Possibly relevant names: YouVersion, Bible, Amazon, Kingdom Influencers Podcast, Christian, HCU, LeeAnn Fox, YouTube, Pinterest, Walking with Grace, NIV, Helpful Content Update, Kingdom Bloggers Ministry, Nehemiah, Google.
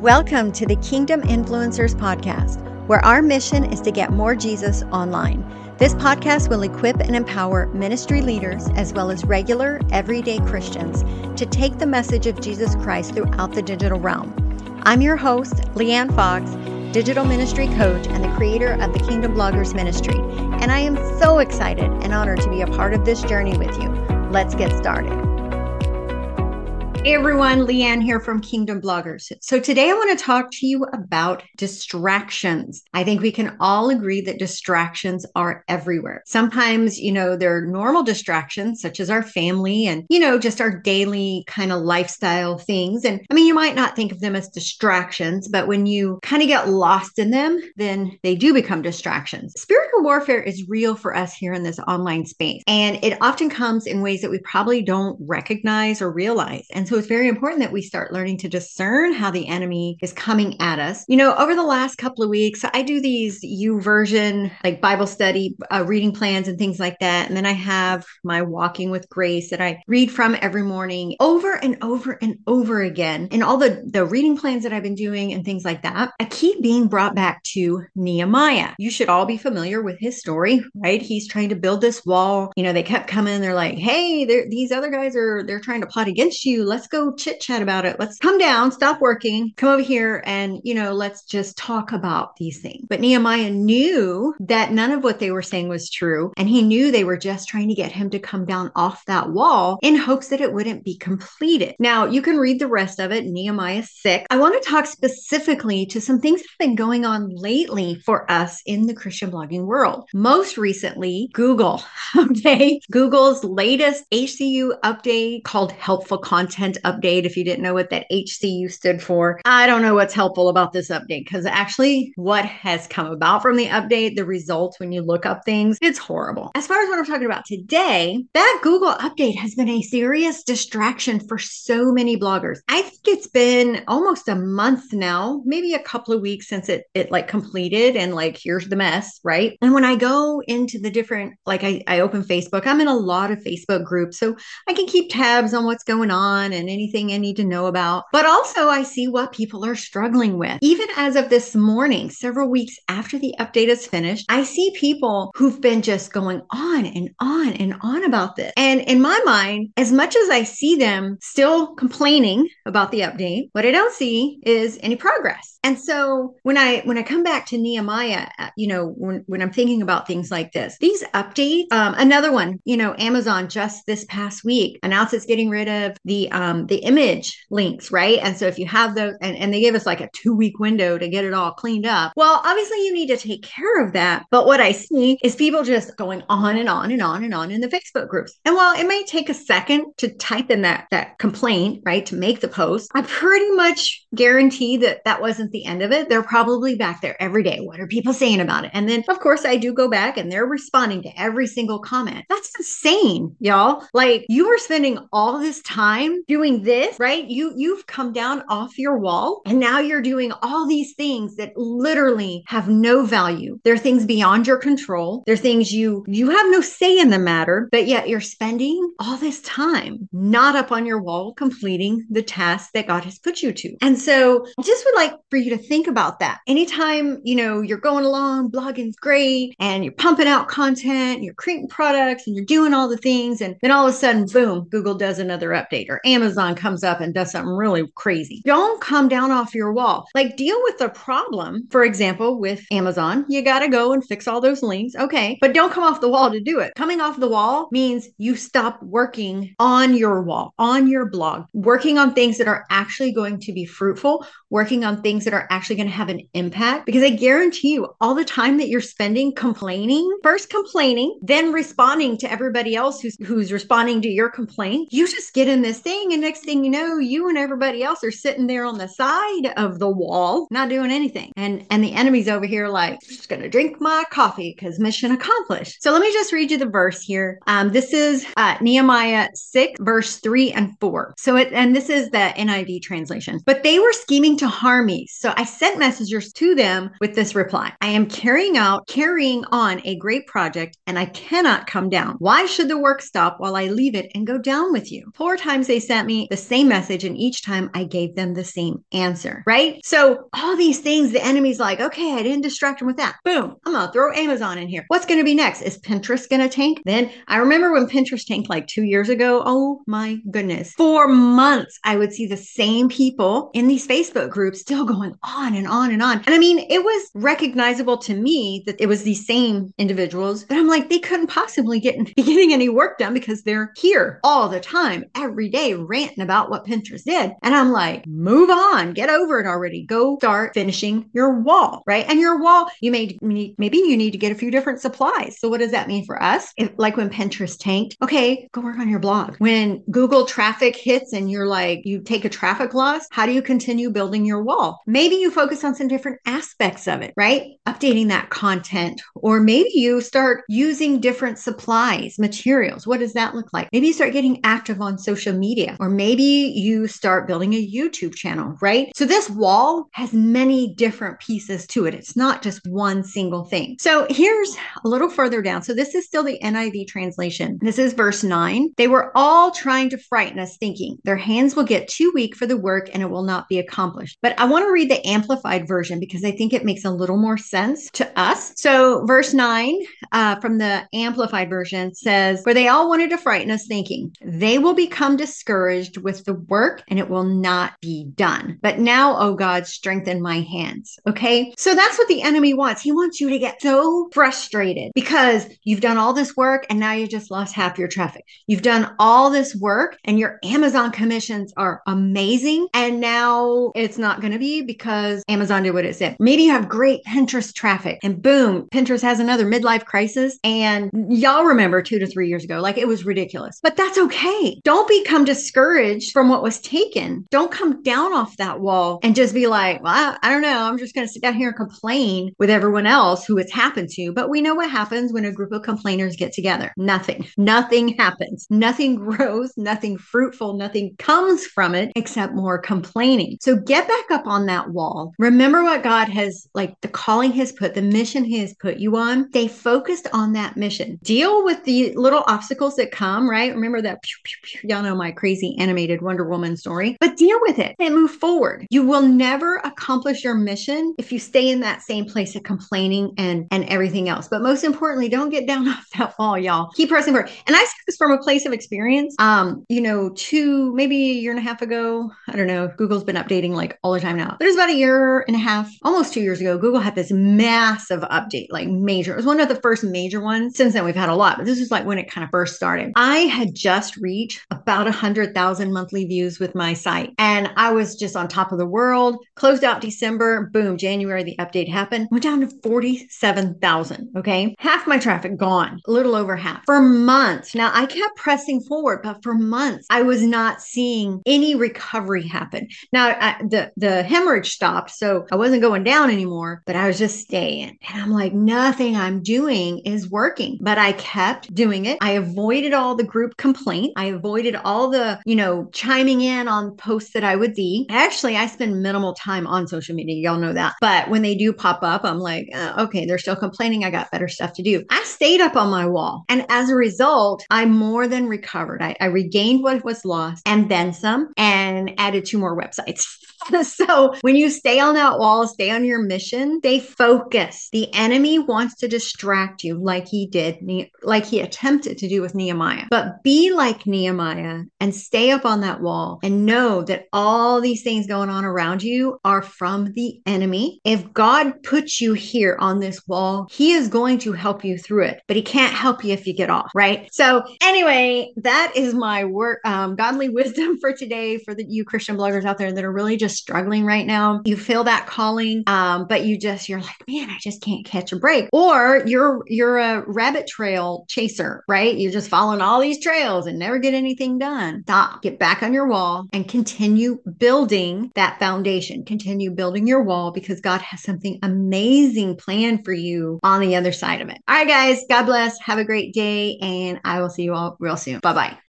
Welcome to the Kingdom Influencers Podcast, where our mission is to get more Jesus online. This podcast will equip and empower ministry leaders as well as regular, everyday Christians to take the message of Jesus Christ throughout the digital realm. I'm your host, LeeAnn Fox, digital ministry coach and the creator of the Kingdom Bloggers Ministry, and I am so excited and honored to be a part of this journey with you. Let's get started. Hey everyone, LeeAnn here from Kingdom Bloggers. So today I want to talk to you about distractions. I think we can all agree that distractions are everywhere. Sometimes, there are normal distractions such as our family and, just our daily kind of lifestyle things. And you might not think of them as distractions, but when you kind of get lost in them, then they do become distractions. Spiritual warfare is real for us here in this online space. And it often comes in ways that we probably don't recognize or realize. And so it's very important that we start learning to discern how the enemy is coming at us. Over the last couple of weeks, I do these YouVersion, like Bible study, reading plans and things like that. And then I have my Walking with Grace that I read from every morning over and over and over again. And all the reading plans that I've been doing and things like that, I keep being brought back to Nehemiah. You should all be familiar with his story, right? He's trying to build this wall. They kept coming. They're like, hey, these other guys they're trying to plot against you. Let's go chit chat about it. Let's come down, stop working, come over here and, let's just talk about these things. But Nehemiah knew that none of what they were saying was true. And he knew they were just trying to get him to come down off that wall in hopes that it wouldn't be completed. Now you can read the rest of it, Nehemiah 6. I want to talk specifically to some things that have been going on lately for us in the Christian blogging world. Most recently, Google, okay? Google's latest HCU update called Helpful Content Update. If you didn't know what that HCU stood for, I don't know what's helpful about this update, because actually what has come about from the update, the results when you look up things, it's horrible. As far as what I'm talking about today, that Google update has been a serious distraction for so many bloggers. I think it's been almost a month now, maybe a couple of weeks since it like completed and like, here's the mess, right? And when I go into the different, like I open Facebook, I'm in a lot of Facebook groups, so I can keep tabs on what's going on and anything I need to know about. But also I see what people are struggling with. Even as of this morning, several weeks after the update is finished, I see people who've been just going on and on and on about this. And in my mind, as much as I see them still complaining about the update, what I don't see is any progress. And so when I come back to Nehemiah, when I'm thinking about things like this, these updates, another one, Amazon just this past week announced it's getting rid of the image links, right? And so if you have those, and they gave us like a 2-week window to get it all cleaned up. Well, obviously you need to take care of that. But what I see is people just going on and on and on and on in the Facebook groups. And while it may take a second to type in that complaint, right, to make the post, I pretty much guarantee that wasn't the end of it. They're probably back there every day. What are people saying about it? And then of course I do go back and they're responding to every single comment. That's insane, y'all. Like, you are spending all this time doing this, right? You've come down off your wall and now you're doing all these things that literally have no value. They're things beyond your control. They're things you have no say in the matter, but yet you're spending all this time not up on your wall completing the task that God has put you to. And so I just would like for you to think about that. Anytime, you're going along, blogging's great and you're pumping out content, and you're creating products and you're doing all the things, and then all of a sudden, boom, Google does another update, or Amazon comes up and does something really crazy. Don't come down off your wall. Like, deal with the problem. For example, with Amazon, you got to go and fix all those links. Okay. But don't come off the wall to do it. Coming off the wall means you stop working on your wall, on your blog, working on things that are actually going to be fruitful, working on things that are actually going to have an impact. Because I guarantee you, all the time that you're spending complaining, first complaining, then responding to everybody else who's responding to your complaint, you just get in this thing, and next thing you know, you and everybody else are sitting there on the side of the wall, not doing anything. And the enemy's over here like, I'm just going to drink my coffee because mission accomplished. So let me just read you the verse here. This is Nehemiah 6, verse 3 and 4. So this is the NIV translation. But they were scheming to harm me. So I sent messengers to them with this reply. I am carrying on a great project, and I cannot come down. Why should the work stop while I leave it and go down with you? 4 times they sent sent me the same message, and each time I gave them the same answer, right? So all these things, the enemy's like, okay, I didn't distract him with that. Boom, I'm going to throw Amazon in here. What's going to be next? Is Pinterest going to tank? Then I remember when Pinterest tanked like 2 years ago. Oh my goodness. For months, I would see the same people in these Facebook groups still going on and on and on. And I mean, it was recognizable to me that it was these same individuals, but I'm like, they couldn't possibly be getting any work done because they're here all the time, every day, ranting about what Pinterest did. And I'm like, move on, get over it already. Go start finishing your wall, right? And your wall, maybe you need to get a few different supplies. So what does that mean for us? If, like when Pinterest tanked, okay, go work on your blog. When Google traffic hits and you're like, you take a traffic loss, how do you continue building your wall? Maybe you focus on some different aspects of it, right? Updating that content, or maybe you start using different supplies, materials. What does that look like? Maybe you start getting active on social media, or maybe you start building a YouTube channel, right? So this wall has many different pieces to it. It's not just one single thing. So here's a little further down. So this is still the NIV translation. This is verse 9. They were all trying to frighten us, thinking their hands will get too weak for the work and it will not be accomplished. But I want to read the Amplified version because I think it makes a little more sense to us. So verse 9 from the Amplified version says, for they all wanted to frighten us, thinking they will become discouraged with the work and it will not be done. But now, oh God, strengthen my hands. Okay. So that's what the enemy wants. He wants you to get so frustrated because you've done all this work and now you just lost half your traffic. You've done all this work and your Amazon commissions are amazing. And now it's not going to be because Amazon did what it said. Maybe you have great Pinterest traffic and boom, Pinterest has another midlife crisis. And y'all remember 2 to 3 years ago, like it was ridiculous, but that's okay. Don't become discouraged from what was taken. Don't come down off that wall and just be like, well, I don't know. I'm just going to sit down here and complain with everyone else who it's happened to. But we know what happens when a group of complainers get together. Nothing happens. Nothing grows, nothing fruitful, nothing comes from it except more complaining. So get back up on that wall. Remember what God has, like the calling He has put, the mission He has put you on. Stay focused on that mission. Deal with the little obstacles that come, right? Remember that, pew, pew, pew. Y'all know my crazy animated Wonder Woman story, but deal with it and move forward. You will never accomplish your mission if you stay in that same place of complaining and everything else. But most importantly, don't get down off that wall, y'all. Keep pressing forward. And I said this from a place of experience, maybe a year and a half ago. I don't know. Google's been updating like all the time now. But it was about a year and a half, almost 2 years ago, Google had this massive update, like major. It was one of the first major ones. Since then, we've had a lot, but this is like when it kind of first started. I had just reached about 100,000 monthly views with my site. And I was just on top of the world, closed out December, boom, January, the update happened, went down to 47,000. Okay. Half my traffic gone, a little over half for months. Now I kept pressing forward, but for months I was not seeing any recovery happen. Now the hemorrhage stopped. So I wasn't going down anymore, but I was just staying. And I'm like, nothing I'm doing is working, but I kept doing it. I avoided all the group complaint. I avoided all the, chiming in on posts that I would see. Actually, I spend minimal time on social media. Y'all know that. But when they do pop up, I'm like, okay, they're still complaining. I got better stuff to do. I stayed up on my wall. And as a result, I more than recovered. I regained what was lost and then some, and added 2 more websites. So when you stay on that wall, stay on your mission, stay focused. The enemy wants to distract you like he attempted to do with Nehemiah. But be like Nehemiah and stay up on that wall and know that all these things going on around you are from the enemy. If God puts you here on this wall, He is going to help you through it, but He can't help you if you get off, right? So anyway, that is my work, godly wisdom for today for you Christian bloggers out there that are really just struggling right now. You feel that calling, but you're like, man, I just can't catch a break. Or you're a rabbit trail chaser, right? You're just following all these trails and never get anything done. Stop, get back on your wall and continue building that foundation, continue building your wall because God has something amazing planned for you on the other side of it. All right, guys, God bless. Have a great day and I will see you all real soon. Bye-bye.